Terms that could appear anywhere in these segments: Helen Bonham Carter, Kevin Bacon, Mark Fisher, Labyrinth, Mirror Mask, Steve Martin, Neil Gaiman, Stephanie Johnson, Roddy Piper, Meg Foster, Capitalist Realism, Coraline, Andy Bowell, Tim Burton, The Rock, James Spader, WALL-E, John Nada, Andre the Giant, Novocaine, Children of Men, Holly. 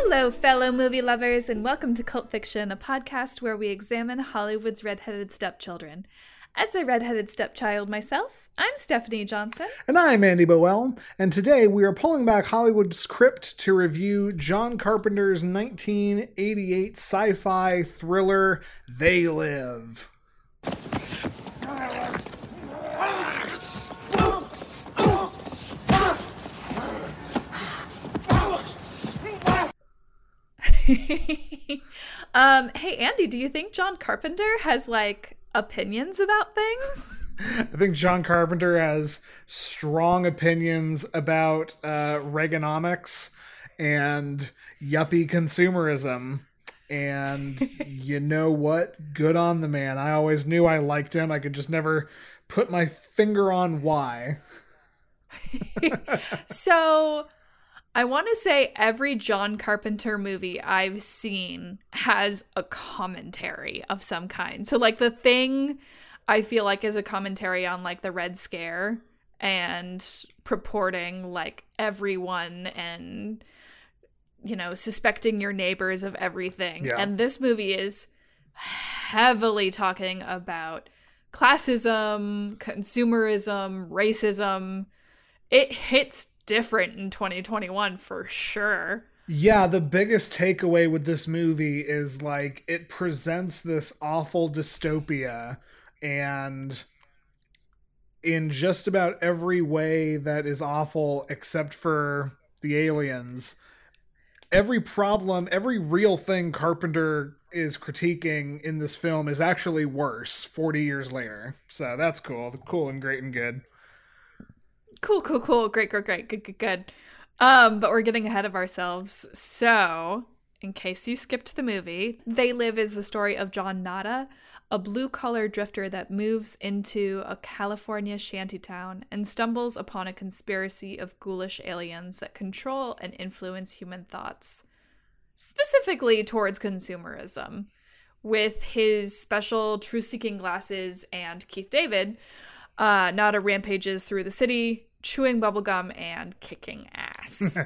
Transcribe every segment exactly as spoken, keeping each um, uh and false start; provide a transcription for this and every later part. Hello, fellow movie lovers, and welcome to Cult Fiction, a podcast where we examine Hollywood's redheaded stepchildren. As a redheaded stepchild myself, I'm Stephanie Johnson. And I'm Andy Bowell, and today we are pulling back Hollywood's script to review John Carpenter's nineteen eighty-eight sci-fi thriller, They Live. um, hey, Andy, do you think John Carpenter has, like, opinions about things? I think John Carpenter has strong opinions about uh, Reaganomics and yuppie consumerism. And you know what? Good on the man. I always knew I liked him. I could just never put my finger on why. So... I want to say every John Carpenter movie I've seen has a commentary of some kind. So, like, The Thing, I feel like, is a commentary on, like, the Red Scare and purporting, like, everyone and, you know, suspecting your neighbors of everything. Yeah. And this movie is heavily talking about classism, consumerism, racism. It hits different in twenty twenty-one for sure. Yeah, the biggest takeaway with this movie is, like, it presents this awful dystopia, and in just about every way that is awful except for the aliens, every problem, every real thing Carpenter is critiquing in this film is actually worse forty years later. So that's cool. Cool and great and good. Cool, cool, cool. Great, great, great. Good, good, good. Um, but we're getting ahead of ourselves. So, in case you skipped the movie, They Live is the story of John Nada, a blue-collar drifter that moves into a California shantytown and stumbles upon a conspiracy of ghoulish aliens that control and influence human thoughts, specifically towards consumerism. With his special truth-seeking glasses and Keith David, Uh, Nada rampages through the city, chewing bubblegum and kicking ass.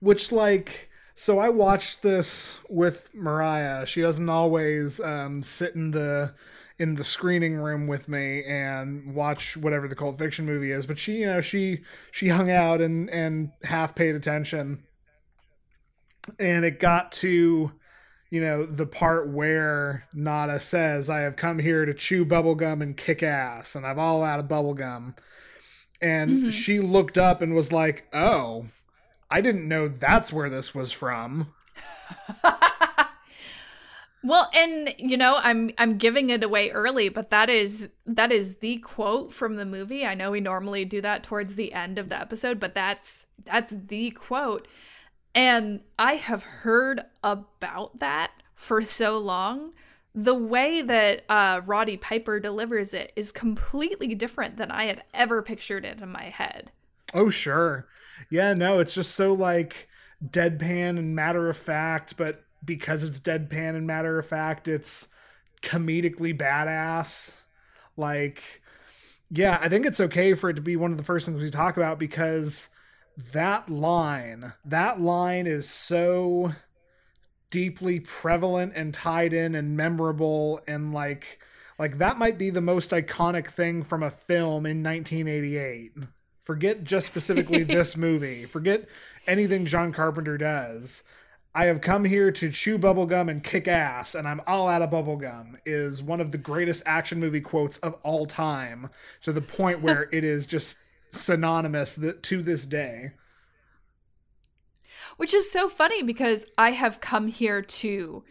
Which, like, so I watched this with Mariah. She doesn't always um, sit in the in the screening room with me and watch whatever the Cult Fiction movie is. But she, you know, she she hung out and, and half paid attention. And it got to... you know, the part where Nada says, I have come here to chew bubblegum and kick ass, and I'm all out of bubblegum. And mm-hmm. she looked up and was like, oh, I didn't know that's where this was from. Well, and, you know, I'm I'm giving it away early, but that is that is the quote from the movie. I know we normally do that towards the end of the episode, but that's that's the quote. And I have heard about that for so long. The way that uh, Roddy Piper delivers it is completely different than I had ever pictured it in my head. Oh, sure. Yeah, no, it's just so, like, deadpan and matter of fact, but because it's deadpan and matter of fact, it's comedically badass. Like, yeah, I think it's okay for it to be one of the first things we talk about because... That line, that line is so deeply prevalent and tied in and memorable, and like, like that might be the most iconic thing from a film in nineteen eighty-eight. Forget just specifically this movie. Forget anything John Carpenter does. I have come here to chew bubblegum and kick ass, and I'm all out of bubblegum is one of the greatest action movie quotes of all time, to the point where it is just synonymous that to this day, which is so funny because I have come here to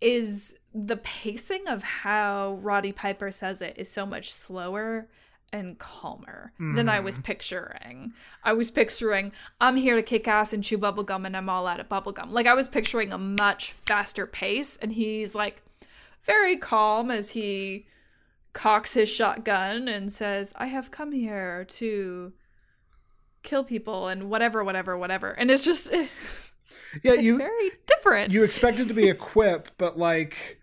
is the pacing of how Roddy Piper says it is so much slower and calmer mm. than I was picturing. I was picturing I'm here to kick ass and chew bubblegum and I'm all out of bubblegum. Like, I was picturing a much faster pace, and he's like very calm as he cocks his shotgun and says, I have come here to kill people and whatever, whatever, whatever. And it's just, yeah, it's you, very different. You expect it to be a quip, but, like,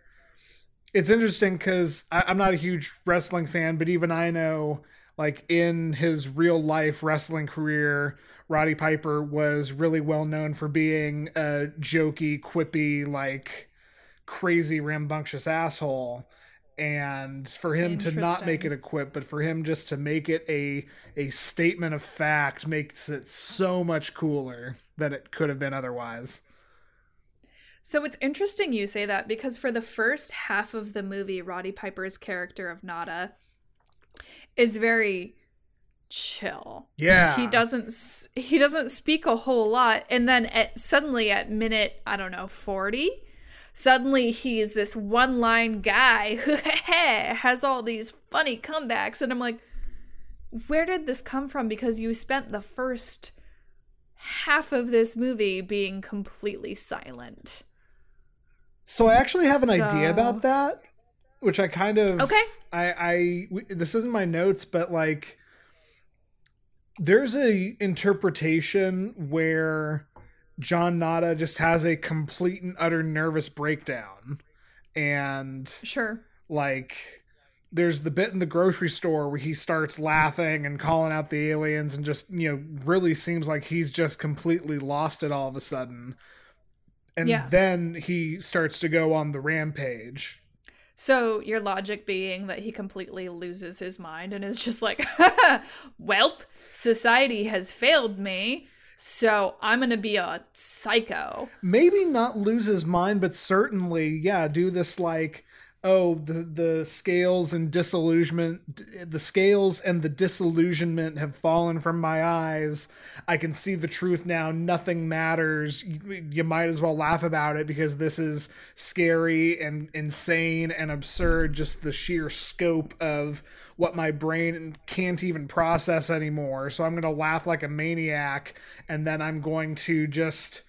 it's interesting because I'm not a huge wrestling fan, but even I know, like in his real life wrestling career, Roddy Piper was really well known for being a jokey, quippy, like crazy, rambunctious asshole. And for him to not make it a quip, but for him just to make it a a statement of fact makes it so much cooler than it could have been otherwise. So it's interesting you say that, because for the first half of the movie, Roddy Piper's character of Nada is very chill. Yeah. He doesn't he doesn't speak a whole lot. And then at, suddenly at minute, I don't know, forty, suddenly he's this one-line guy who has all these funny comebacks. And I'm like, where did this come from? Because you spent the first half of this movie being completely silent. So I actually have an so... idea about that, which I kind of... Okay. I, I, this isn't my notes, but like there's a interpretation where John Nada just has a complete and utter nervous breakdown. And sure, like there's the bit in the grocery store where he starts laughing and calling out the aliens and just, you know, really seems like he's just completely lost it all of a sudden. And yeah. then he starts to go on the rampage. So your logic being that he completely loses his mind and is just like, welp, society has failed me. So I'm going to be a psycho. Maybe not lose his mind, but certainly, yeah, do this like, oh, the, the scales and disillusionment, the scales and the disillusionment have fallen from my eyes. I can see the truth now. Nothing matters. You, you might as well laugh about it because this is scary and insane and absurd. Just the sheer scope of what my brain can't even process anymore. So I'm going to laugh like a maniac, and then I'm going to just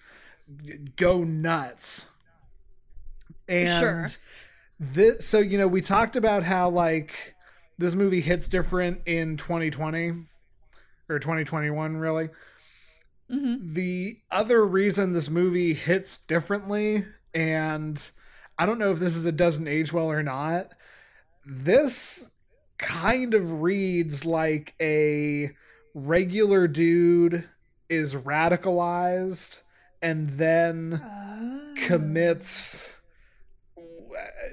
go nuts. And sure. This, so, you know, we talked about how, like, this movie hits different in twenty twenty or twenty twenty-one, really. Mm-hmm. The other reason this movie hits differently, and I don't know if this is it doesn't age well or not, this kind of reads like a regular dude is radicalized and then oh. commits...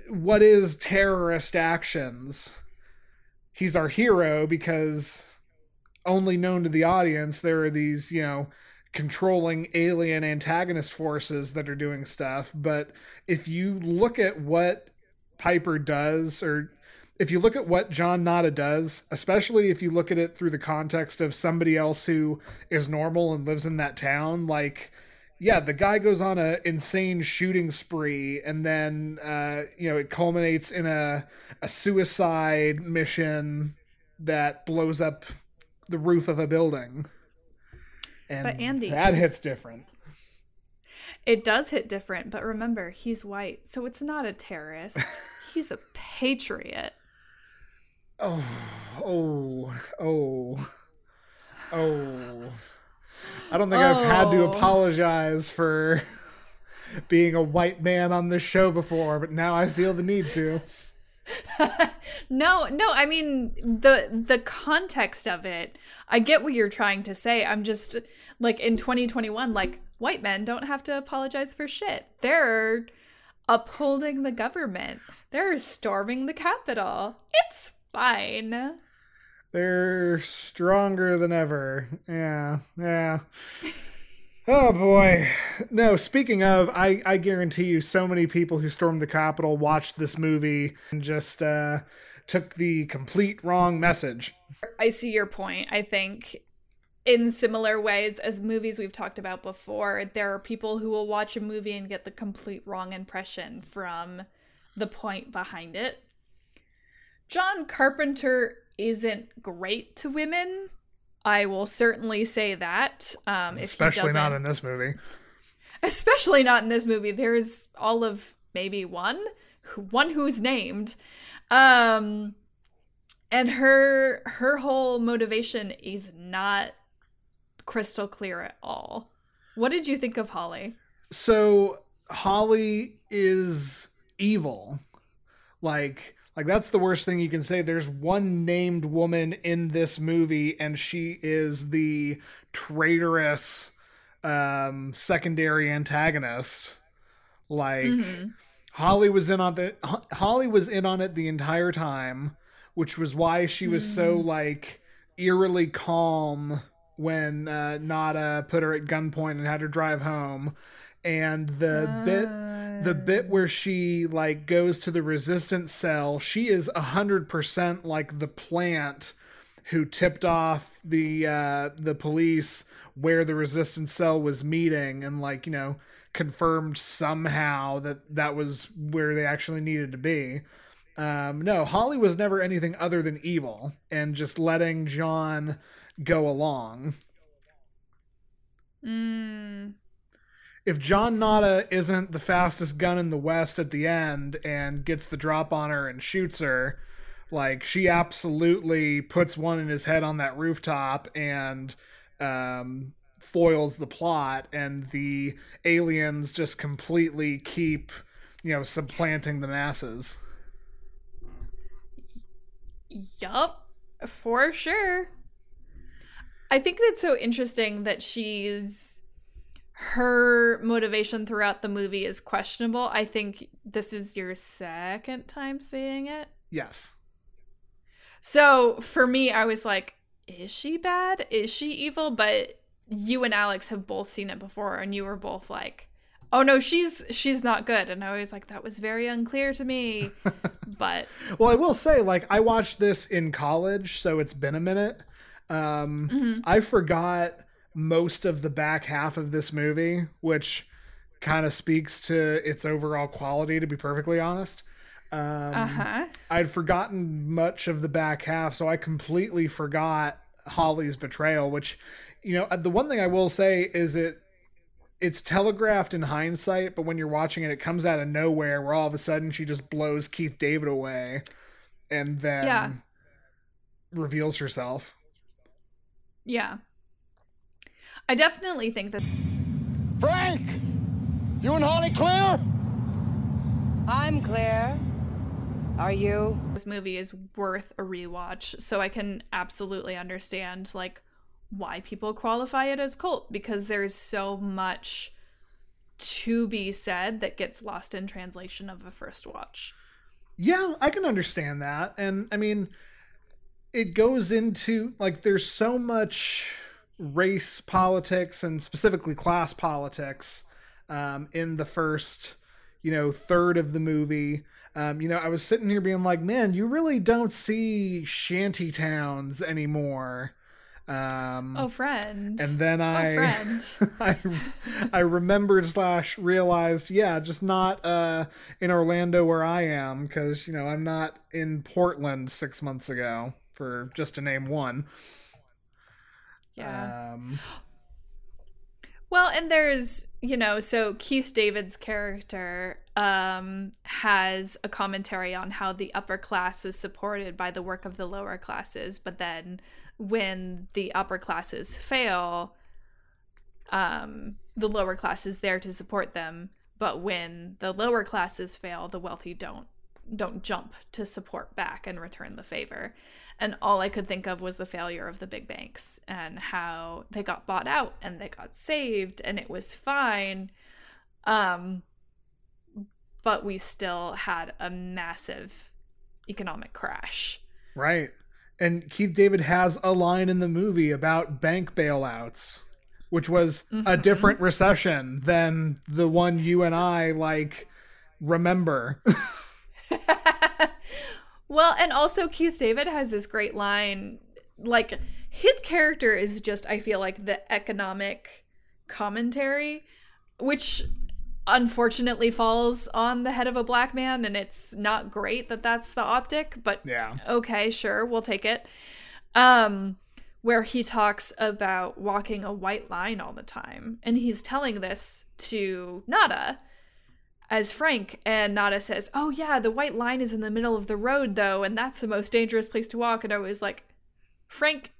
what is terrorist actions. He's our hero because only known to the audience. There are these, you know, controlling alien antagonist forces that are doing stuff. But if you look at what Piper does, or if you look at what John Nada does, especially if you look at it through the context of somebody else who is normal and lives in that town, like, yeah, the guy goes on an insane shooting spree, and then, uh, you know, it culminates in a, a suicide mission that blows up the roof of a building. And but Andy, that hits different. It does hit different, but remember, he's white, so it's not a terrorist. He's a patriot. Oh, oh, oh, oh. I don't think oh. I've had to apologize for being a white man on this show before, but now I feel the need to. no, no, I mean, the the context of it, I get what you're trying to say. I'm just, like, in twenty twenty-one, like, white men don't have to apologize for shit. They're upholding the government. They're storming the Capitol. It's fine. They're stronger than ever. Yeah, yeah. Oh, boy. No, speaking of, I, I guarantee you so many people who stormed the Capitol watched this movie and just uh, took the complete wrong message. I see your point. I think in similar ways as movies we've talked about before, there are people who will watch a movie and get the complete wrong impression from the point behind it. John Carpenter isn't great to women. I will certainly say that. Um, especially if he not in this movie. Especially not in this movie. There's all of maybe one, one who's named. Um, and her, her whole motivation is not crystal clear at all. What did you think of Holly? So Holly is evil. Like... Like, that's the worst thing you can say. There's one named woman in this movie, and she is the traitorous um, secondary antagonist. Like, mm-hmm. Holly was in on the Holly was in on it the entire time, which was why she was mm-hmm. so like eerily calm when uh, Nada put her at gunpoint and had her drive home. And the uh... bit the bit where she like goes to the resistance cell, she is a hundred percent like the plant who tipped off the uh, the police where the resistance cell was meeting, and like, you know, confirmed somehow that that was where they actually needed to be. Um, no, Holly was never anything other than evil and just letting John go along. Mm. If John Nada isn't the fastest gun in the West at the end and gets the drop on her and shoots her, like, she absolutely puts one in his head on that rooftop and um, foils the plot, and the aliens just completely keep, you know, supplanting the masses. Yup, for sure. I think that's so interesting that she's, her motivation throughout the movie is questionable. I think this is your second time seeing it. Yes. So for me, I was like, is she bad? Is she evil? But you and Alex have both seen it before, and you were both like, oh no, she's she's not good. And I was like, that was very unclear to me. But well, I will say, like, I watched this in college, so it's been a minute. Um, mm-hmm. I forgot most of the back half of this movie, which kind of speaks to its overall quality, to be perfectly honest. Um, uh-huh. I'd forgotten much of the back half, so I completely forgot Holly's betrayal, which, you know, the one thing I will say is it, it's telegraphed in hindsight, but when you're watching it, it comes out of nowhere where all of a sudden she just blows Keith David away and then yeah. reveals herself. Yeah. I definitely think that... Frank! You and Holly clear? I'm clear. Are you? This movie is worth a rewatch, so I can absolutely understand, like, why people qualify it as cult, because there's so much to be said that gets lost in translation of a first watch. Yeah, I can understand that. And I mean, it goes into, like, there's so much race politics and specifically class politics um, in the first, you know, third of the movie. Um, you know, I was sitting here being like, man, you really don't see shanty towns anymore. Um, oh, friend. And then I, oh, friend. I, I remembered slash realized, yeah, just not uh, in Orlando where I am, because, you know, I'm not in Portland six months ago, for just to name one. Yeah. Um, well, and there's, you know, so Keith David's character um, has a commentary on how the upper class is supported by the work of the lower classes, but then when the upper classes fail, um, the lower class is there to support them. But when the lower classes fail, the wealthy don't don't jump to support back and return the favor. And all I could think of was the failure of the big banks and how they got bought out and they got saved and it was fine. Um, but we still had a massive economic crash. Right. And Keith David has a line in the movie about bank bailouts, which was mm-hmm. a different recession than the one you and I, like, remember. Well, and also Keith David has this great line. Like, his character is just, I feel like, the economic commentary, which unfortunately falls on the head of a black man, and it's not great that that's the optic, but yeah, okay, sure, we'll take it. Um where he talks about walking a white line all the time, and he's telling this to Nada as Frank, and Nada says, oh yeah, the white line is in the middle of the road though, and that's the most dangerous place to walk. And I was like, Frank,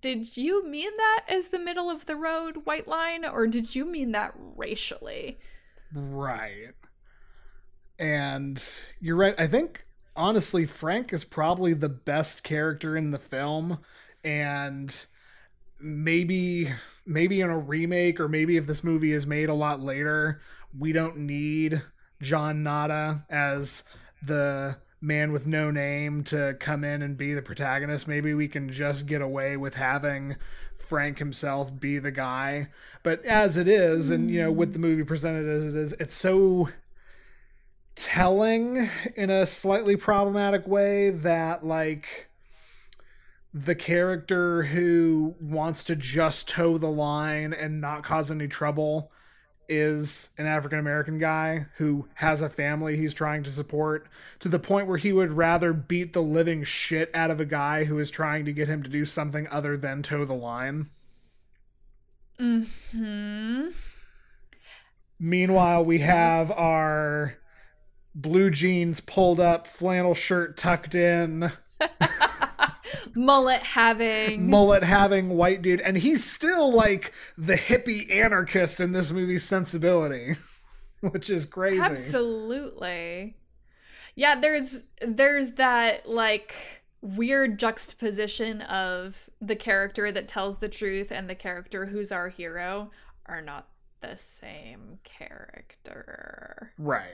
did you mean that as the middle of the road white line, or did you mean that racially? Right. And you're right. I think honestly, Frank is probably the best character in the film, and maybe maybe in a remake, or maybe if this movie is made a lot later, we don't need John Nada as the man with no name to come in and be the protagonist. Maybe we can just get away with having Frank himself be the guy. But as it is, and you know, with the movie presented as it is, it's so telling in a slightly problematic way that, like, the character who wants to just toe the line and not cause any trouble is an African-American guy who has a family he's trying to support, to the point where he would rather beat the living shit out of a guy who is trying to get him to do something other than toe the line. Mm-hmm. Meanwhile, we have our blue jeans pulled up, flannel shirt tucked in, mullet having mullet having white dude, and he's still like the hippie anarchist in this movie's sensibility, which is crazy. Absolutely. Yeah, there's there's that like weird juxtaposition of the character that tells the truth and the character who's our hero are not the same character. Right.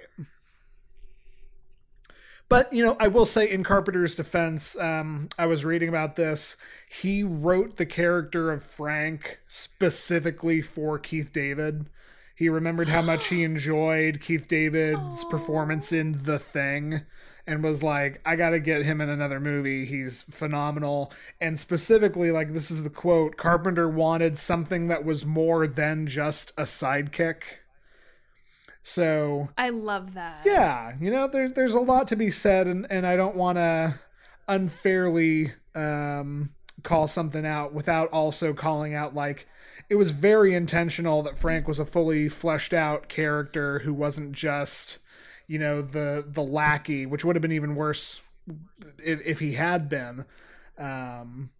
But, you know, I will say, in Carpenter's defense, um, I was reading about this. He wrote the character of Frank specifically for Keith David. He remembered how much he enjoyed Keith David's Aww. performance in The Thing, and was like, I got to get him in another movie. He's phenomenal. And specifically, like, this is the quote, Carpenter wanted something that was more than just a sidekick. So I love that. Yeah, you know, there's there's a lot to be said, and, and I don't want to unfairly um, call something out without also calling out, like, it was very intentional that Frank was a fully fleshed out character who wasn't just, you know, the the lackey, which would have been even worse if, if he had been. Um,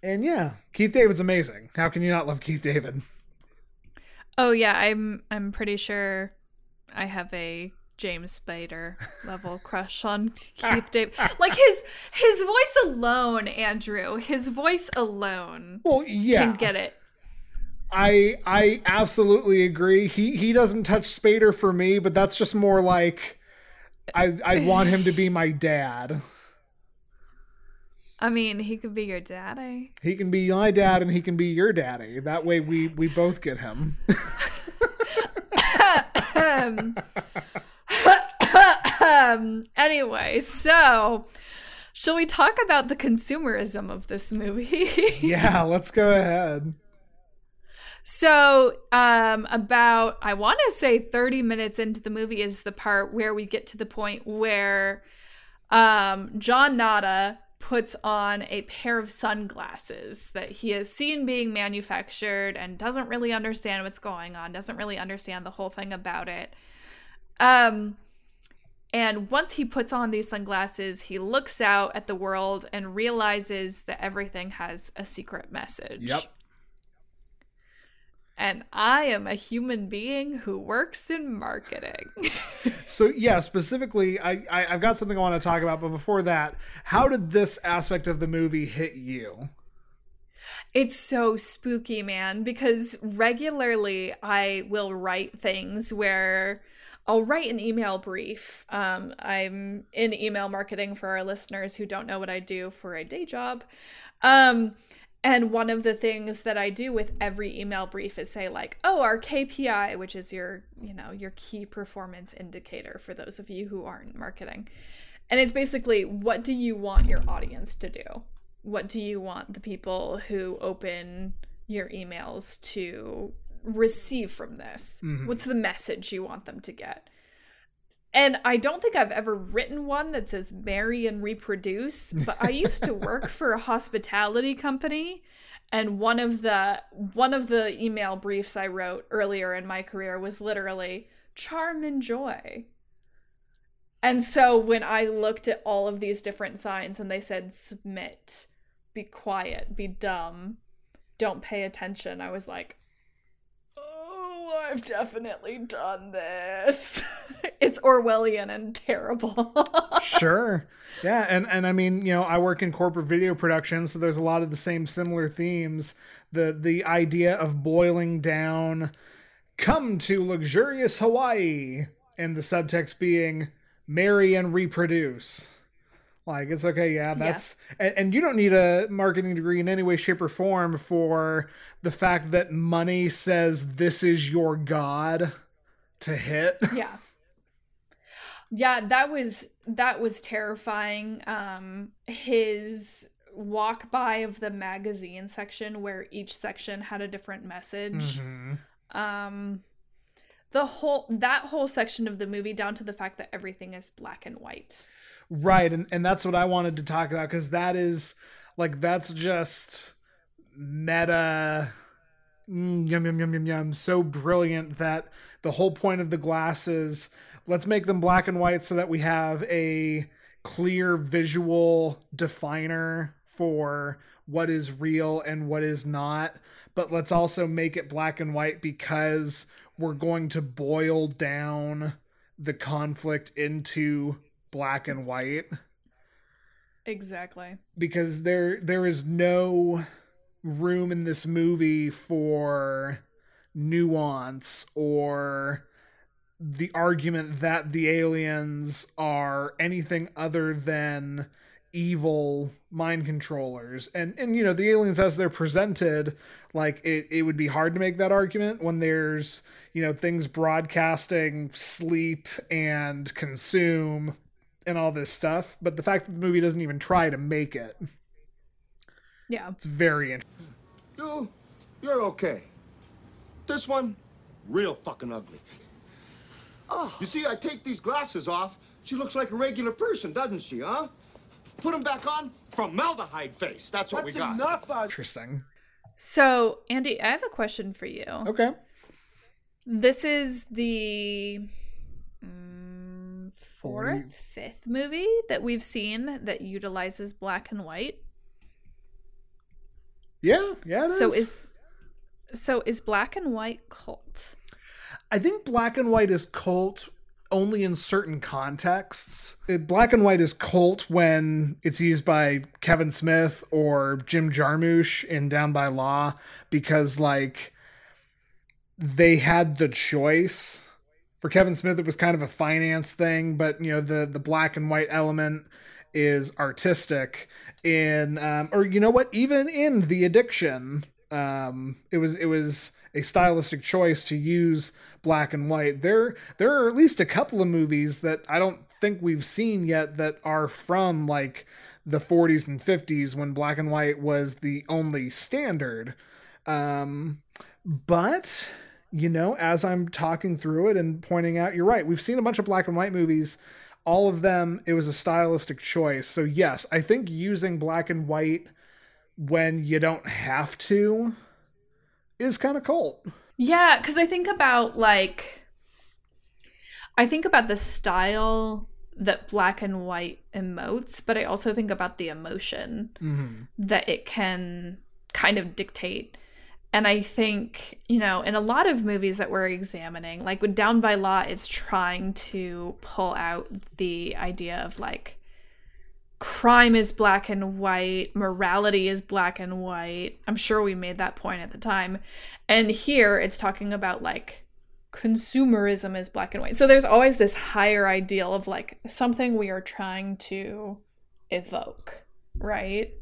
and yeah, Keith David's amazing. How can you not love Keith David? Oh yeah, I'm I'm pretty sure I have a James Spader level crush on Keith David. Like his his voice alone, Andrew. His voice alone. Well, yeah. Can get it. I I absolutely agree. He he doesn't touch Spader for me, but that's just more like I I want him to be my dad. I mean, he could be your daddy. He can be my dad and he can be your daddy. That way we, we both get him. um, um, anyway, so shall we talk about the consumerism of this movie? Yeah, let's go ahead. So um, about, I want to say thirty minutes into the movie is the part where we get to the point where um, John Nada puts on a pair of sunglasses that he has seen being manufactured and doesn't really understand what's going on, doesn't really understand the whole thing about it. Um, and once he puts on these sunglasses, he looks out at the world and realizes that everything has a secret message. Yep. And I am a human being who works in marketing. So, yeah, specifically, I, I, I've got something I want to talk about. But before that, how did this aspect of the movie hit you? It's so spooky, man, because regularly I will write things where I'll write an email brief. Um, I'm in email marketing, for our listeners who don't know what I do for a day job. Um And one of the things that I do with every email brief is say, like, oh, our K P I, which is your, you know, your key performance indicator for those of you who aren't marketing. And it's basically, what do you want your audience to do? What do you want the people who open your emails to receive from this? Mm-hmm. What's the message you want them to get? And I don't think I've ever written one that says marry and reproduce, but I used to work for a hospitality company, and one of the one of the email briefs I wrote earlier in my career was literally charm and joy. And so when I looked at all of these different signs and they said submit, be quiet, be dumb, don't pay attention, I was like, oh, I've definitely done this. It's Orwellian and terrible. Sure. Yeah. And, and I mean, you know, I work in corporate video production, so there's a lot of the same similar themes. The, the idea of boiling down, come to luxurious Hawaii, and the subtext being marry and reproduce. Like, it's okay, yeah, that's... Yeah. And, and you don't need a marketing degree in any way, shape, or form for the fact that money says this is your god to hit. Yeah. Yeah, that was, that was terrifying. Um, his walk by of the magazine section where each section had a different message. Mm-hmm. Um... The whole, that whole section of the movie, down to the fact that everything is black and white. Right. And, and that's what I wanted to talk about, because that is like, that's just meta. Mm, yum, yum, yum, yum, yum. So brilliant that the whole point of the glasses, let's make them black and white so that we have a clear visual definer for what is real and what is not. But let's also make it black and white because we're going to boil down the conflict into black and white. Exactly. Because there, there is no room in this movie for nuance or the argument that the aliens are anything other than evil mind controllers. And, and, you know, the aliens as they're presented, like, it, it would be hard to make that argument when there's, you know, things broadcasting sleep and consume and all this stuff. But the fact that the movie doesn't even try to make it. Yeah. It's very interesting. You, you're okay. This one, real fucking ugly. Oh. You see, I take these glasses off. She looks like a regular person, doesn't she, huh? Put them back on, formaldehyde face. That's what That's we got. Enough, uh... Interesting. So, Andy, I have a question for you. Okay. This is the um, fourth, Four. fifth movie that we've seen that utilizes black and white. Yeah, yeah. It so is. is so is black and white cult? I think black and white is cult. Only in certain contexts. Black and white is cult when it's used by Kevin Smith or Jim Jarmusch in Down by Law, because like they had the choice. For Kevin Smith, it was kind of a finance thing, but you know, the, the black and white element is artistic in, um, or you know what, even in The Addiction, um, it was, it was a stylistic choice to use black and white. There, there are at least a couple of movies that I don't think we've seen yet that are from like the forties and fifties when black and white was the only standard. Um, but you know, as I'm talking through it and pointing out, you're right. We've seen a bunch of black and white movies, all of them. It was a stylistic choice. So yes, I think using black and white when you don't have to is kind of cult. Yeah, because I think about, like, I think about the style that black and white emotes, but I also think about the emotion mm-hmm. that it can kind of dictate. And I think, you know, in a lot of movies that we're examining, like with Down by Law, it's trying to pull out the idea of, like, crime is black and white, morality is black and white. I'm sure we made that point at the time. And here it's talking about like consumerism is black and white. So there's always this higher ideal of like something we are trying to evoke, right?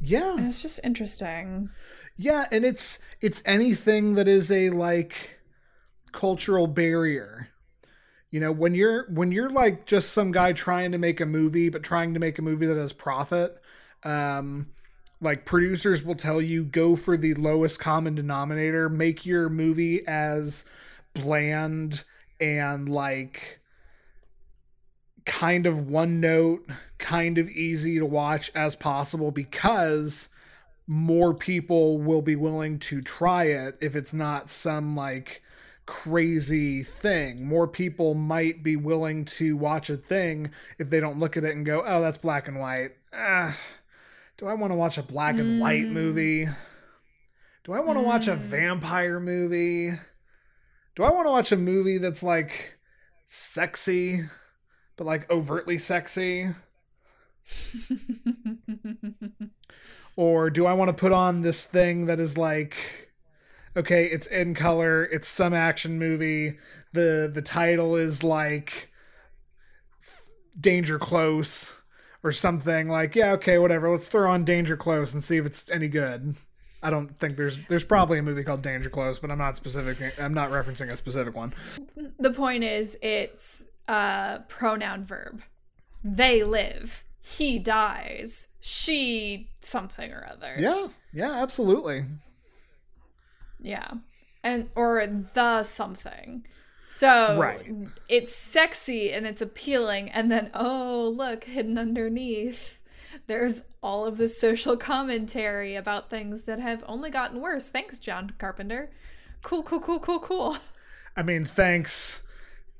Yeah. And it's just interesting. Yeah, and it's it's anything that is a like cultural barrier. You know, when you're, when you're like just some guy trying to make a movie, but trying to make a movie that has profit, um, like producers will tell you, go for the lowest common denominator, make your movie as bland and like kind of one note, kind of easy to watch as possible, because more people will be willing to try it if it's not some like crazy thing. More people might be willing to watch a thing if they don't look at it and go, oh, that's black and white. Ah, do I want to watch a black and mm. white movie? Do I want to watch a vampire movie? Do I want to watch a movie that's like sexy, but like overtly sexy? Or do I want to put on this thing that is like, okay, it's in color, it's some action movie, the the title is like Danger Close or something, like, yeah, okay, whatever, let's throw on Danger Close and see if it's any good. I don't think there's there's probably a movie called Danger Close, but I'm not specific. I'm not referencing a specific one. The point is, it's a pronoun verb. They live. He dies. She something or other. Yeah, yeah, absolutely. Yeah, and or the something. So right. It's sexy and it's appealing, and then oh look, hidden underneath, there's all of this social commentary about things that have only gotten worse. Thanks, John Carpenter. Cool, cool, cool, cool, cool. I mean, thanks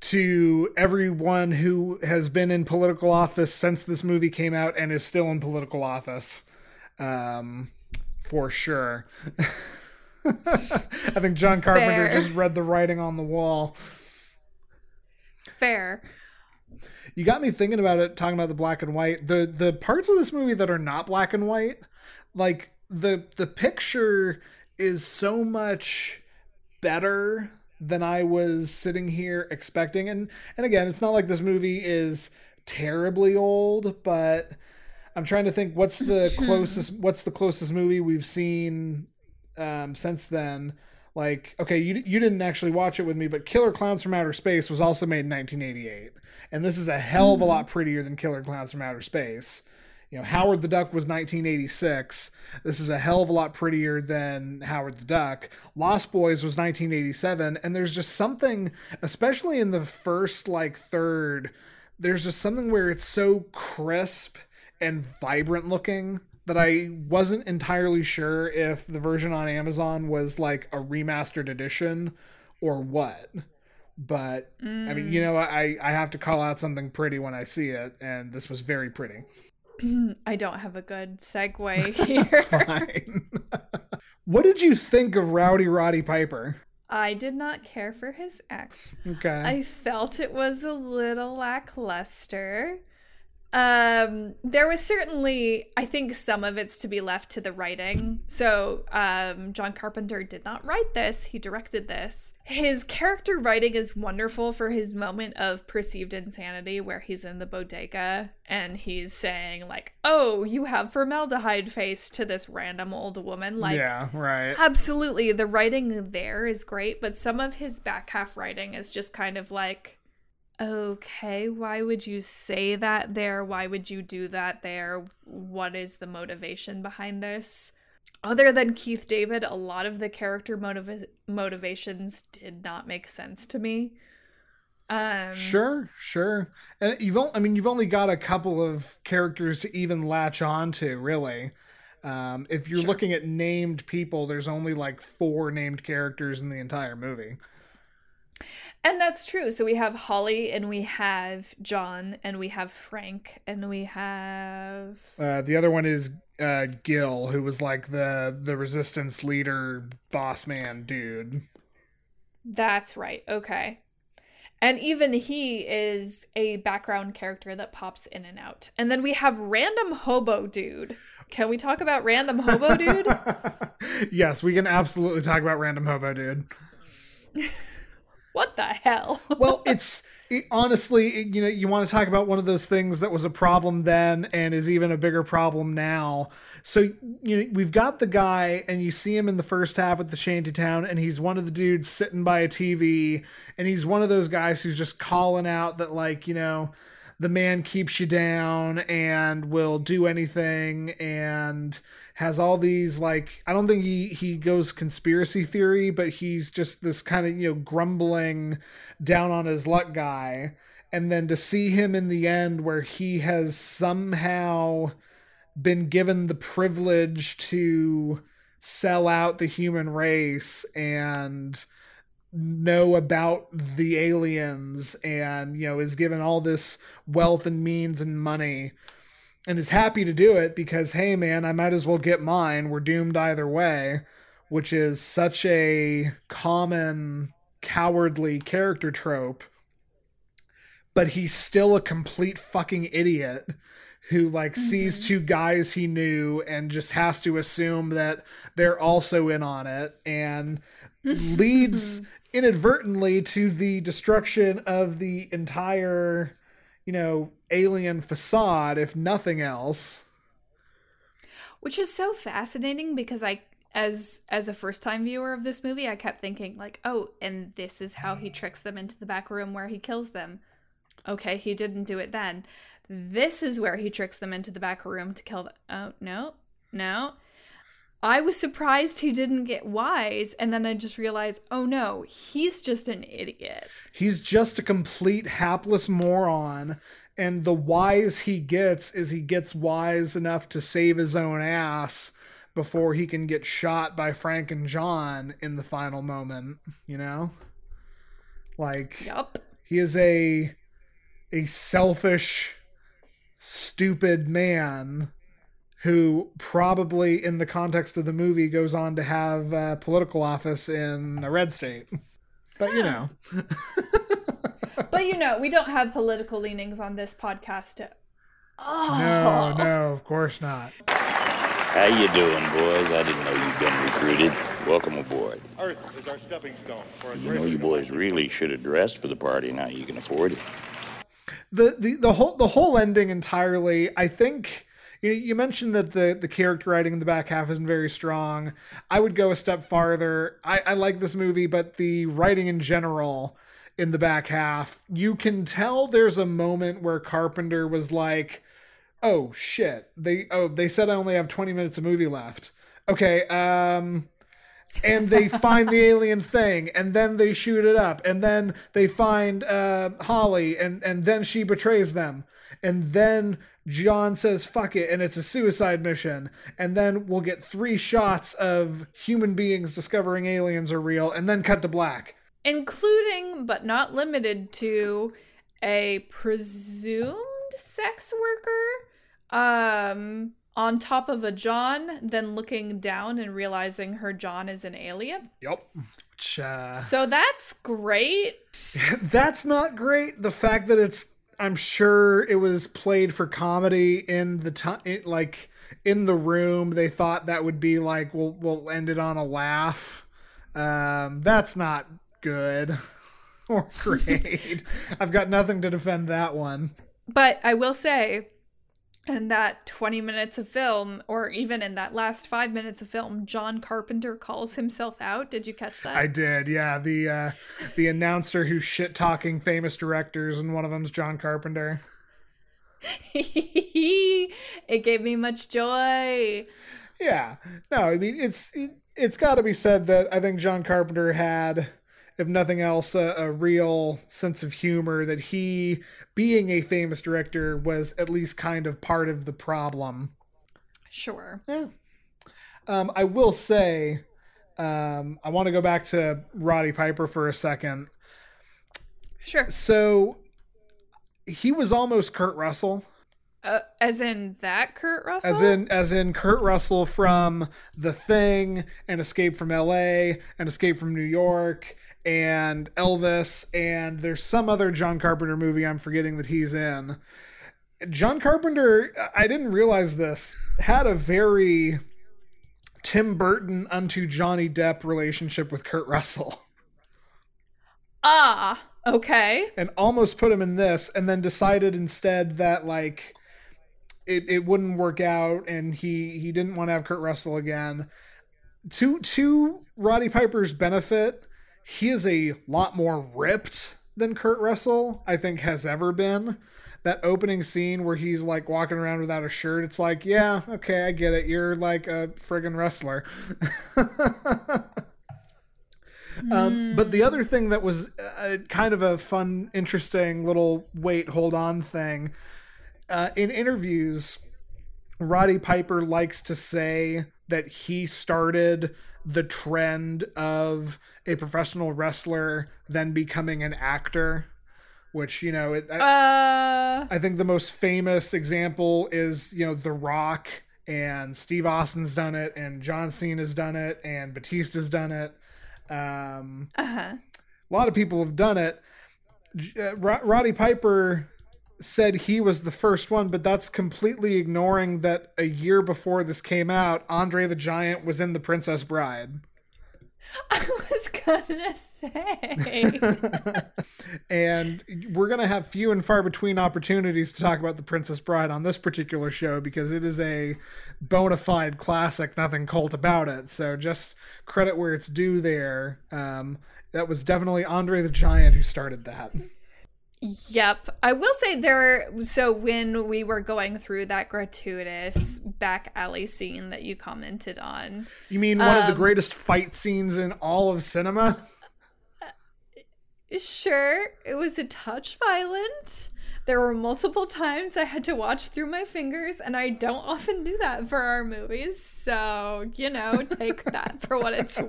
to everyone who has been in political office since this movie came out and is still in political office. Um, for sure. I think John Carpenter Fair. Just read the writing on the wall. Fair. You got me thinking about it, talking about the black and white. The the parts of this movie that are not black and white, like the the picture is so much better than I was sitting here expecting. And and again, it's not like this movie is terribly old, but I'm trying to think what's the closest what's the closest movie we've seen um, since then. Like, okay, you you didn't actually watch it with me, but Killer Clowns from Outer Space was also made in nineteen eighty-eight. And this is a hell of a lot prettier than Killer Clowns from Outer Space. You know, Howard the Duck was nineteen eighty-six. This is a hell of a lot prettier than Howard the Duck. Lost Boys was nineteen eighty-seven. And there's just something, especially in the first, like, third, there's just something where it's so crisp and vibrant looking that I wasn't entirely sure if the version on Amazon was like a remastered edition or what. But mm. I mean, you know, I, I have to call out something pretty when I see it. And this was very pretty. I don't have a good segue here. That's fine. What did you think of Rowdy Roddy Piper? I did not care for his act. Okay. I felt it was a little lackluster. Um, there was certainly, I think, some of it's to be left to the writing. So, um, John Carpenter did not write this. He directed this. His character writing is wonderful for his moment of perceived insanity where he's in the bodega and he's saying, like, oh, you have formaldehyde face to this random old woman. Like, yeah, right. Absolutely. The writing there is great, but some of his back half writing is just kind of like, okay, why would you say that there? Why would you do that there? What is the motivation behind this? Other than Keith David, a lot of the character motiv- motivations did not make sense to me. Um, sure, sure. And you've only, I mean, you've only got a couple of characters to even latch on to, really. Um, if you're sure. looking at named people, there's only like four named characters in the entire movie. And that's true. So we have Holly and we have John and we have Frank and we have... Uh, the other one is uh, Gil, who was like the, the resistance leader boss man dude. That's right. Okay. And even he is a background character that pops in and out. And then we have Random Hobo Dude. Can we talk about Random Hobo Dude? Yes, we can absolutely talk about Random Hobo Dude. What the hell? Well, it's it, honestly, it, you know, you want to talk about one of those things that was a problem then and is even a bigger problem now. So, you know, we've got the guy and you see him in the first half at the shantytown and he's one of the dudes sitting by a T V. And he's one of those guys who's just calling out that, like, you know, the man keeps you down and will do anything and has all these, like, I don't think he, he goes conspiracy theory, but he's just this kind of, you know, grumbling, down on his luck guy. And then to see him in the end where he has somehow been given the privilege to sell out the human race and know about the aliens and, you know, is given all this wealth and means and money. And is happy to do it because, hey, man, I might as well get mine. We're doomed either way. which is such a common cowardly character trope, but he's still a complete fucking idiot who like mm-hmm. sees two guys he knew and just has to assume that they're also in on it, and leads inadvertently to the destruction of the entire, you know, alien facade, if nothing else. Which is so fascinating because I, as as a first-time viewer of this movie, I kept thinking like, oh, and this is how he tricks them into the back room where he kills them. Okay, he didn't do it then. This is where he tricks them into the back room to kill them. Oh, no, no. I was surprised he didn't get wise, and then I just realized, oh no, he's just an idiot. He's just a complete hapless moron, and the wise he gets is he gets wise enough to save his own ass before he can get shot by Frank and John in the final moment, you know? Like, yep. He is a a selfish, stupid man who probably, in the context of the movie, goes on to have a political office in a red state. But, huh. you know. But, you know, we don't have political leanings on this podcast. Oh. No, no, of course not. How you doing, boys? I didn't know you'd been recruited. Welcome aboard. Earth is our stepping stone. For you know you boys really should have dressed for the party. Now you can afford it. The, the, the, whole, the whole ending entirely, I think... You mentioned that the, the character writing in the back half isn't very strong. I would go a step farther. I, I like this movie, but the writing in general in the back half, you can tell there's a moment where Carpenter was like, oh, shit. They oh they said I only have twenty minutes of movie left. Okay, um... and they find the alien thing, and then they shoot it up, and then they find uh, Holly, and, and then she betrays them. And then... John says, fuck it, and it's a suicide mission. And then we'll get three shots of human beings discovering aliens are real, and then cut to black. Including, but not limited to, a presumed sex worker um, on top of a John, then looking down and realizing her John is an alien. Yep. Which, uh... So that's great. That's not great. The fact that it's I'm sure it was played for comedy in the time, like in the room. They thought that would be like, we'll, we'll end it on a laugh. Um, that's not good or great. I've got nothing to defend that one. But I will say in that twenty minutes of film, or even in that last five minutes of film, John Carpenter calls himself out. Did you catch that? I did, yeah. The uh, the announcer who's shit-talking famous directors, and one of them's John Carpenter. It gave me much joy. Yeah. No, I mean, it's, it, it's got to be said that I think John Carpenter had... if nothing else, a, a real sense of humor, that he, being a famous director, was at least kind of part of the problem. Sure. Yeah. Um, I will say, um, I want to go back to Roddy Piper for a second. Sure. So, he was almost Kurt Russell. Uh, as in that Kurt Russell? As in as in Kurt Russell from The Thing, and Escape from L A, and Escape from New York, and Elvis, and there's some other John Carpenter movie I'm forgetting that he's in. John Carpenter, I didn't realize this, had a very Tim Burton unto Johnny Depp relationship with Kurt Russell. Ah, okay. And almost put him in this, and then decided instead that, like, it, it wouldn't work out, and he, he didn't want to have Kurt Russell again. To, to Roddy Piper's benefit... he is a lot more ripped than Kurt Russell, I think, has ever been. That opening scene where he's, like, walking around without a shirt, it's like, yeah, okay, I get it. You're, like, a friggin' wrestler. mm. um, but the other thing that was uh, kind of a fun, interesting little wait, hold on thing, uh, in interviews, Roddy Piper likes to say that he started... the trend of a professional wrestler then becoming an actor, which, you know, it, I, uh... I think the most famous example is, you know, The Rock and Steve Austin's done it, and John Cena's done it, and Batista's done it. Um, uh-huh. A lot of people have done it. Uh, Rod- Roddy Piper said he was the first one, but that's completely ignoring that a year before this came out, Andre the Giant was in The Princess Bride. I was gonna say. And we're gonna have few and far between opportunities to talk about The Princess Bride on this particular show, because it is a bona fide classic, nothing cult about it. So just credit where it's due there. Um, that was definitely Andre the Giant who started that. Yep. I will say there, so when we were going through that gratuitous back alley scene that you commented on. You mean one um, of the greatest fight scenes in all of cinema? Uh, sure. It was a touch violent. There were multiple times I had to watch through my fingers, and I don't often do that for our movies. So, you know, take that for what it's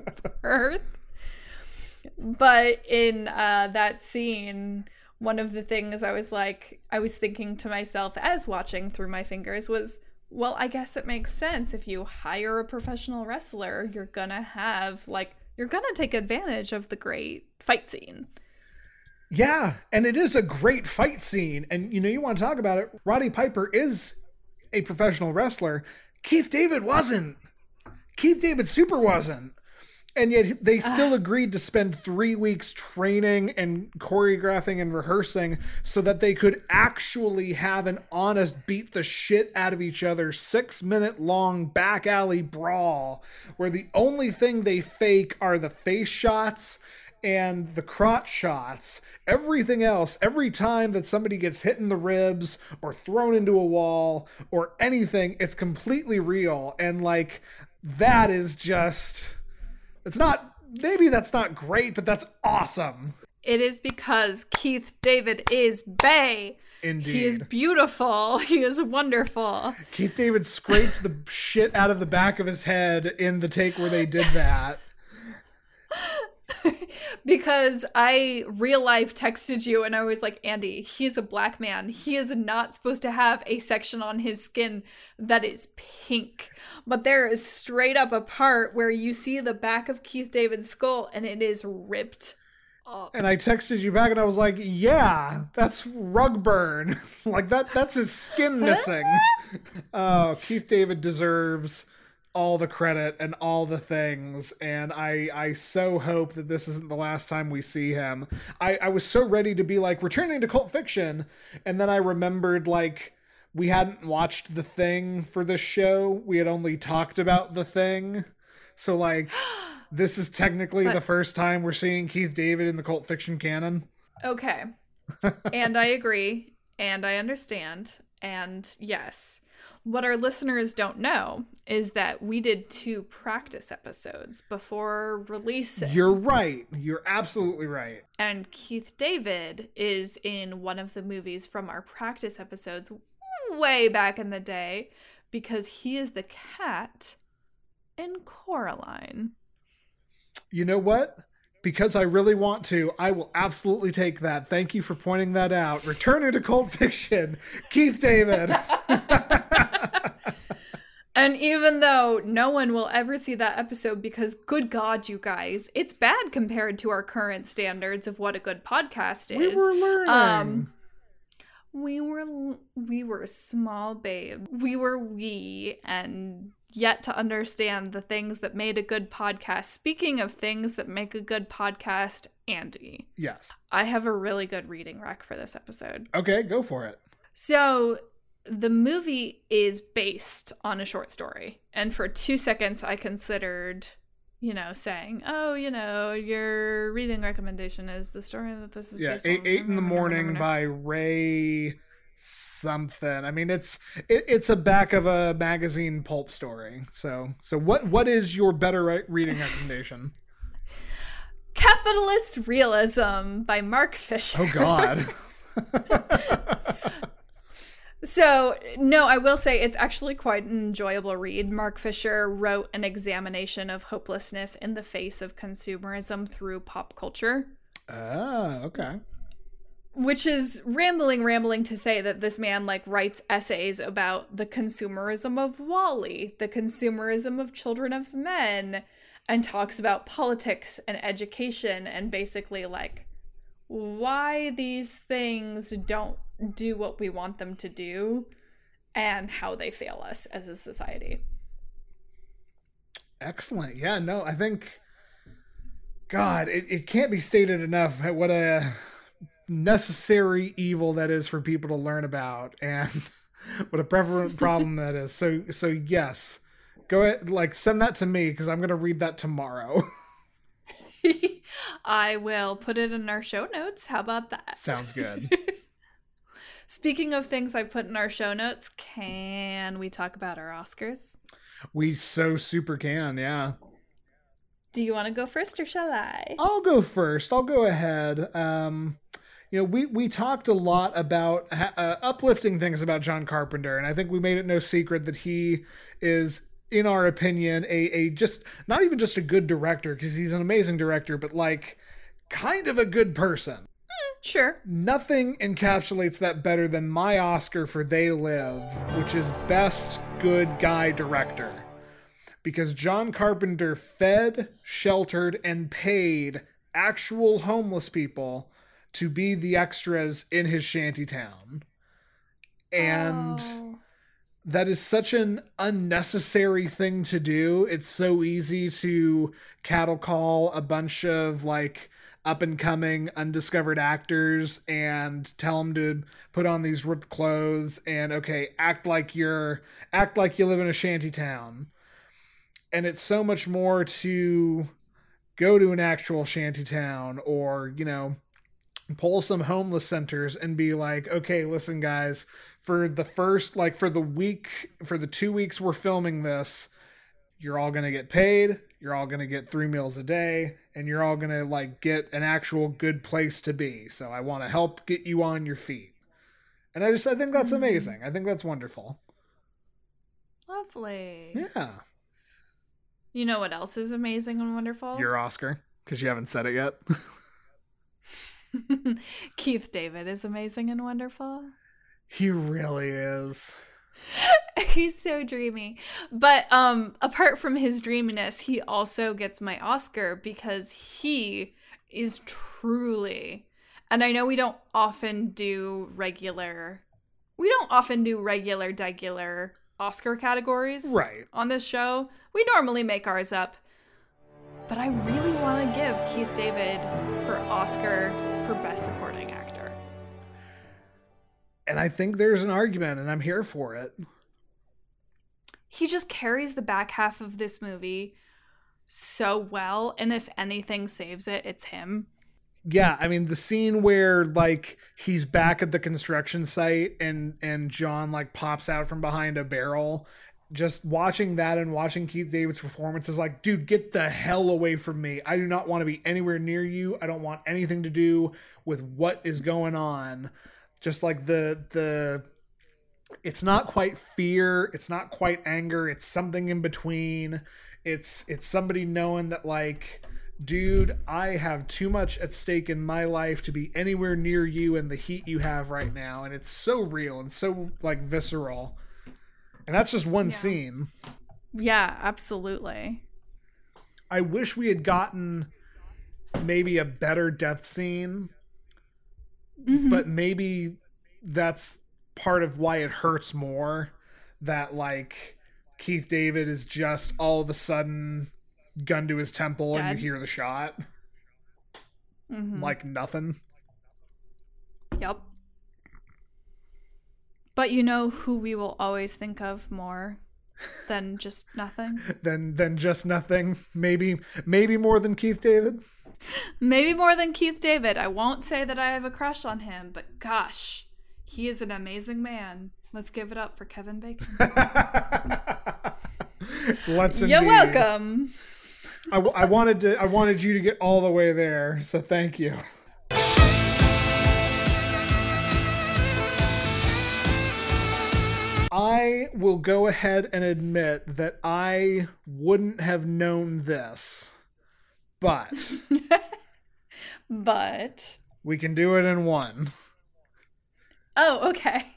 worth. But in uh, that scene... one of the things I was like, I was thinking to myself as watching through my fingers was, well, I guess it makes sense. If you hire a professional wrestler, you're gonna have, like, you're gonna take advantage of the great fight scene. Yeah, and it is a great fight scene. And, you know, you want to talk about it. Roddy Piper is a professional wrestler. Keith David wasn't. Keith David super wasn't. And yet they still agreed to spend three weeks training and choreographing and rehearsing so that they could actually have an honest beat the shit out of each other six minute long back alley brawl where the only thing they fake are the face shots and the crotch shots. Everything else, every time that somebody gets hit in the ribs or thrown into a wall or anything, it's completely real. And like, that is just... it's not, maybe that's not great, but that's awesome. It is because Keith David is bae. Indeed. He is beautiful. He is wonderful. Keith David scraped the shit out of the back of his head in the take where they did yes. that. Because I real life texted you and I was like, Andy, he's a black man. He is not supposed to have a section on his skin that is pink. But there is straight up a part where you see the back of Keith David's skull and it is ripped up. And I texted you back and I was like, yeah, that's rug burn. Like that, that's his skin missing. Oh, Keith David deserves all the credit and all the things, and I I so hope that this isn't the last time we see him. I, I was so ready to be like, returning to cult fiction, and then I remembered, like, we hadn't watched The Thing for this show. We had only talked about The Thing. So, like, this is technically but- the first time we're seeing Keith David in the cult fiction canon. Okay. And I agree, and I understand, and yes... what our listeners don't know is that we did two practice episodes before releasing. You're right. You're absolutely right. And Keith David is in one of the movies from our practice episodes way back in the day because he is the cat in Coraline. You know what? Because I really want to, I will absolutely take that. Thank you for pointing that out. Returning to cult fiction, Keith David. And even though no one will ever see that episode because, good God, you guys, it's bad compared to our current standards of what a good podcast is. We were learning. Um, we were, we were small, babe. We were wee and... yet to understand the things that made a good podcast. Speaking of things that make a good podcast, Andy. Yes. I have a really good reading rec for this episode. Okay, go for it. So the movie is based on a short story. And for two seconds, I considered, you know, saying, oh, you know, your reading recommendation is the story that this is yeah, based eight, on. Yeah, eight in the morning by Ray... something. I mean, it's it, it's a back of a magazine pulp story. So so what what is your better reading recommendation? Capitalist Realism by Mark Fisher. Oh God. So, no, I will say it's actually quite an enjoyable read. Mark Fisher wrote an examination of hopelessness in the face of consumerism through pop culture. Ah, okay. Which is rambling, rambling to say that this man, like, writes essays about the consumerism of WALL-E, the consumerism of Children of Men, and talks about politics and education and basically, like, why these things don't do what we want them to do and how they fail us as a society. Excellent. Yeah, no, I think, God, it, it can't be stated enough what a necessary evil that is for people to learn about, and what a prevalent problem that is. So, so yes, go ahead, like, send that to me, because I'm gonna read that tomorrow. I will put it in our show notes. How about that? Sounds good. Speaking of things I put in our show notes, can we talk about our Oscars? We so super can, yeah. Do you want to go first, or shall I? I'll go first. I'll go ahead. Um, You know, we, we talked a lot about uh, uplifting things about John Carpenter, and I think we made it no secret that he is, in our opinion, a, a just, not even just a good director, because he's an amazing director, but, like, kind of a good person. Mm, sure. Nothing encapsulates that better than my Oscar for They Live, which is Best Good Guy Director. Because John Carpenter fed, sheltered, and paid actual homeless people to be the extras in his shanty town. And oh. That is such an unnecessary thing to do. It's so easy to cattle call a bunch of, like, up and coming undiscovered actors and tell them to put on these ripped clothes and, okay, act like you're act like you live in a shanty town. And it's so much more to go to an actual shanty town, or, you know, pull some homeless centers and be like, okay, listen, guys, for the first, like, for the week, for the two weeks we're filming this, you're all going to get paid, you're all going to get three meals a day, and you're all going to, like, get an actual good place to be. So I want to help get you on your feet. And I just, I think that's amazing. I think that's wonderful. Lovely. Yeah. You know what else is amazing and wonderful? Your Oscar, because you haven't said it yet. Keith David is amazing and wonderful. He really is. He's so dreamy. But um, apart from his dreaminess, he also gets my Oscar because he is truly, and I know we don't often do regular, we don't often do regular, degular Oscar categories right on this show. We normally make ours up. But I really want to give Keith David for Oscar for Best Supporting Actor. And I think there's an argument, and I'm here for it. He just carries the back half of this movie so well, and if anything saves it, it's him. Yeah, I mean, the scene where, like, he's back at the construction site and and John, like, pops out from behind a barrel, just watching that and watching Keith David's performance is like, dude, get the hell away from me. I do not want to be anywhere near you. I don't want anything to do with what is going on. Just like the, the, it's not quite fear. It's not quite anger. It's something in between. It's, it's somebody knowing that, like, dude, I have too much at stake in my life to be anywhere near you and the heat you have right now. And it's so real and so, like, visceral. And that's just one yeah. scene. Yeah, absolutely. I wish we had gotten maybe a better death scene, mm-hmm. but maybe that's part of why it hurts more, that, like, Keith David is just all of a sudden gun to his temple Dead. And you hear the shot. Mm-hmm. Like nothing. Yep. But you know who we will always think of more than just nothing? than than just nothing. Maybe maybe more than Keith David. Maybe more than Keith David. I won't say that I have a crush on him, but gosh, he is an amazing man. Let's give it up for Kevin Bacon. Let's You're indeed. Welcome. I, I wanted to. I wanted you to get all the way there, so thank you. I will go ahead and admit that I wouldn't have known this, but... but... we can do it in one. Oh, okay.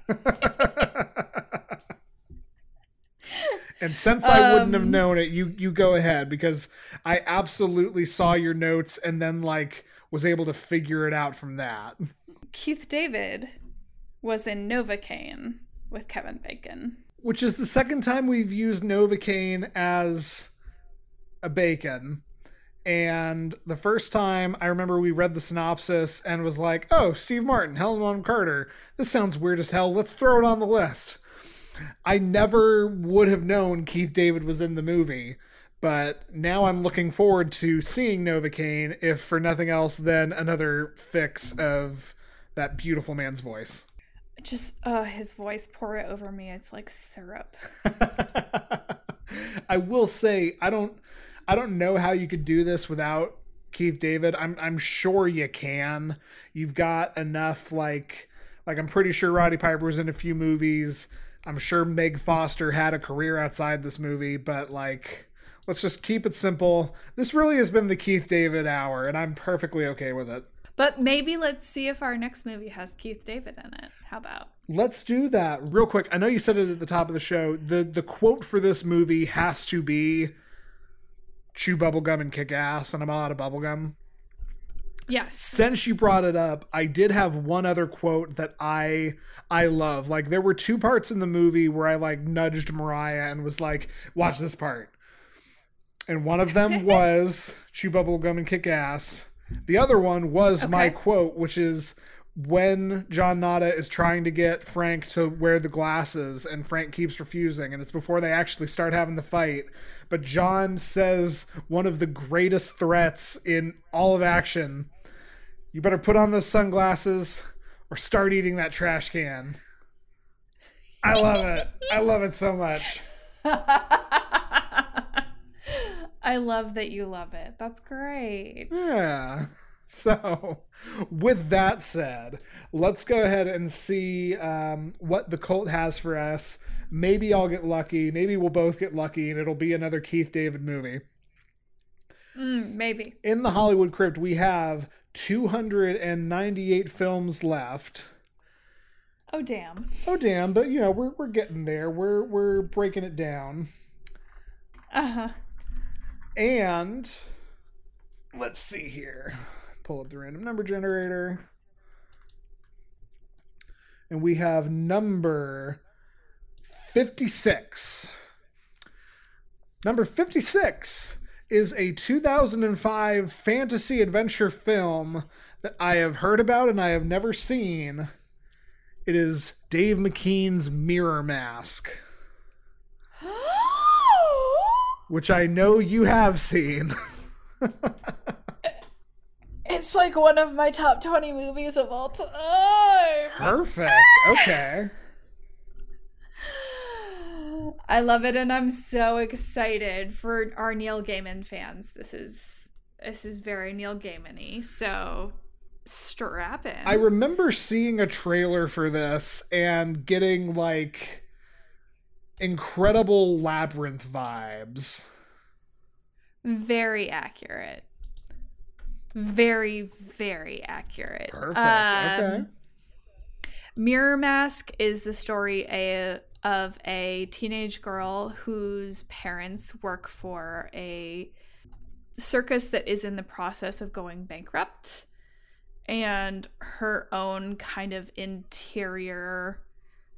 And since um, I wouldn't have known it, you you go ahead, because I absolutely saw your notes and then like was able to figure it out from that. Keith David was in Novocaine with Kevin Bacon. Which is the second time we've used Novocaine as a bacon. And the first time, I remember we read the synopsis and was like, oh, Steve Martin, Helen Bonham Carter. This sounds weird as hell. Let's throw it on the list. I never would have known Keith David was in the movie, but now I'm looking forward to seeing Novocaine, if for nothing else than another fix of that beautiful man's voice. Just, uh, his voice, pour it over me. It's like syrup. I will say, I don't... I don't know how you could do this without Keith David. I'm I'm sure you can. You've got enough, like, like I'm pretty sure Roddy Piper was in a few movies. I'm sure Meg Foster had a career outside this movie, but like, let's just keep it simple. This really has been the Keith David hour, and I'm perfectly okay with it. But maybe let's see if our next movie has Keith David in it. How about? Let's do that real quick. I know you said it at the top of the show. The, the quote for this movie has to be, chew bubblegum and kick ass, and I'm all out of bubblegum. Yes. Since you brought it up, I did have one other quote that I I love. Like, there were two parts in the movie where I like nudged Mariah and was like, watch this part. And one of them was chew bubblegum and kick ass. The other one was okay. My quote, which is when John Nada is trying to get Frank to wear the glasses and Frank keeps refusing, and it's before they actually start having the fight, but John says one of the greatest threats in all of action: you better put on those sunglasses or start eating that trash can. I love it. I love it so much. I love that you love it. That's great. Yeah. So, with that said, let's go ahead and see um, what the cult has for us. Maybe I'll get lucky. Maybe we'll both get lucky, and it'll be another Keith David movie. Mm, maybe. In the Hollywood Crypt, we have two hundred ninety-eight films left. Oh, damn. Oh, damn. But, you know, we're, we're getting there. We're, we're breaking it down. Uh-huh. And let's see here. Pull up the random number generator. And we have number fifty-six. Number fifty-six is a two thousand five fantasy adventure film that I have heard about and I have never seen. It is Dave McKean's Mirror Mask. Which I know you have seen. It's like one of my top twenty movies of all time. Perfect. Okay. I love it, and I'm so excited for our Neil Gaiman fans. This is this is very Neil Gaiman-y, so strap in. I remember seeing a trailer for this and getting like incredible Labyrinth vibes. Very accurate. Very, very accurate. Perfect. Um, okay. Mirror Mask is the story a, of a teenage girl whose parents work for a circus that is in the process of going bankrupt, and her own kind of interior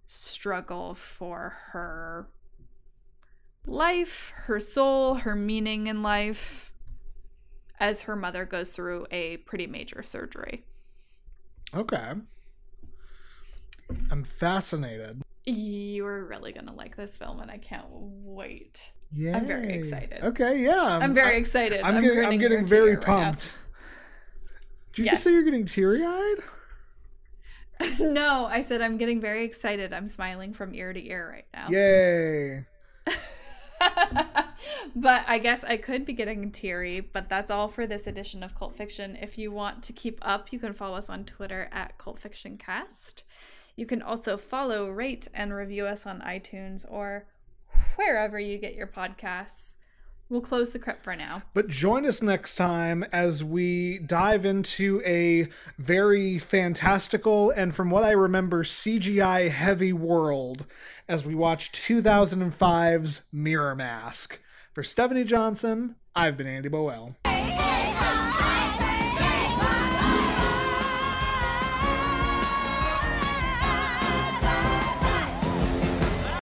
struggle for her life, her soul, her meaning in life, as her mother goes through a pretty major surgery. Okay. I'm fascinated. You're really going to like this film, and I can't wait. Yeah. I'm very excited. Okay, yeah. I'm, I'm very I, excited. I'm, I'm getting, I'm getting very pumped. Right. Did you yes. just say you're getting teary-eyed? No, I said I'm getting very excited. I'm smiling from ear to ear right now. Yay. But I guess I could be getting teary, but that's all for this edition of Cult Fiction. If you want to keep up, you can follow us on Twitter at Cult Fiction Cast. You can also follow, rate, and review us on iTunes or wherever you get your podcasts. We'll close the crypt for now. But join us next time as we dive into a very fantastical and, from what I remember, C G I-heavy world as we watch two thousand five's Mirror Mask. For Stephanie Johnson, I've been Andy Bowell.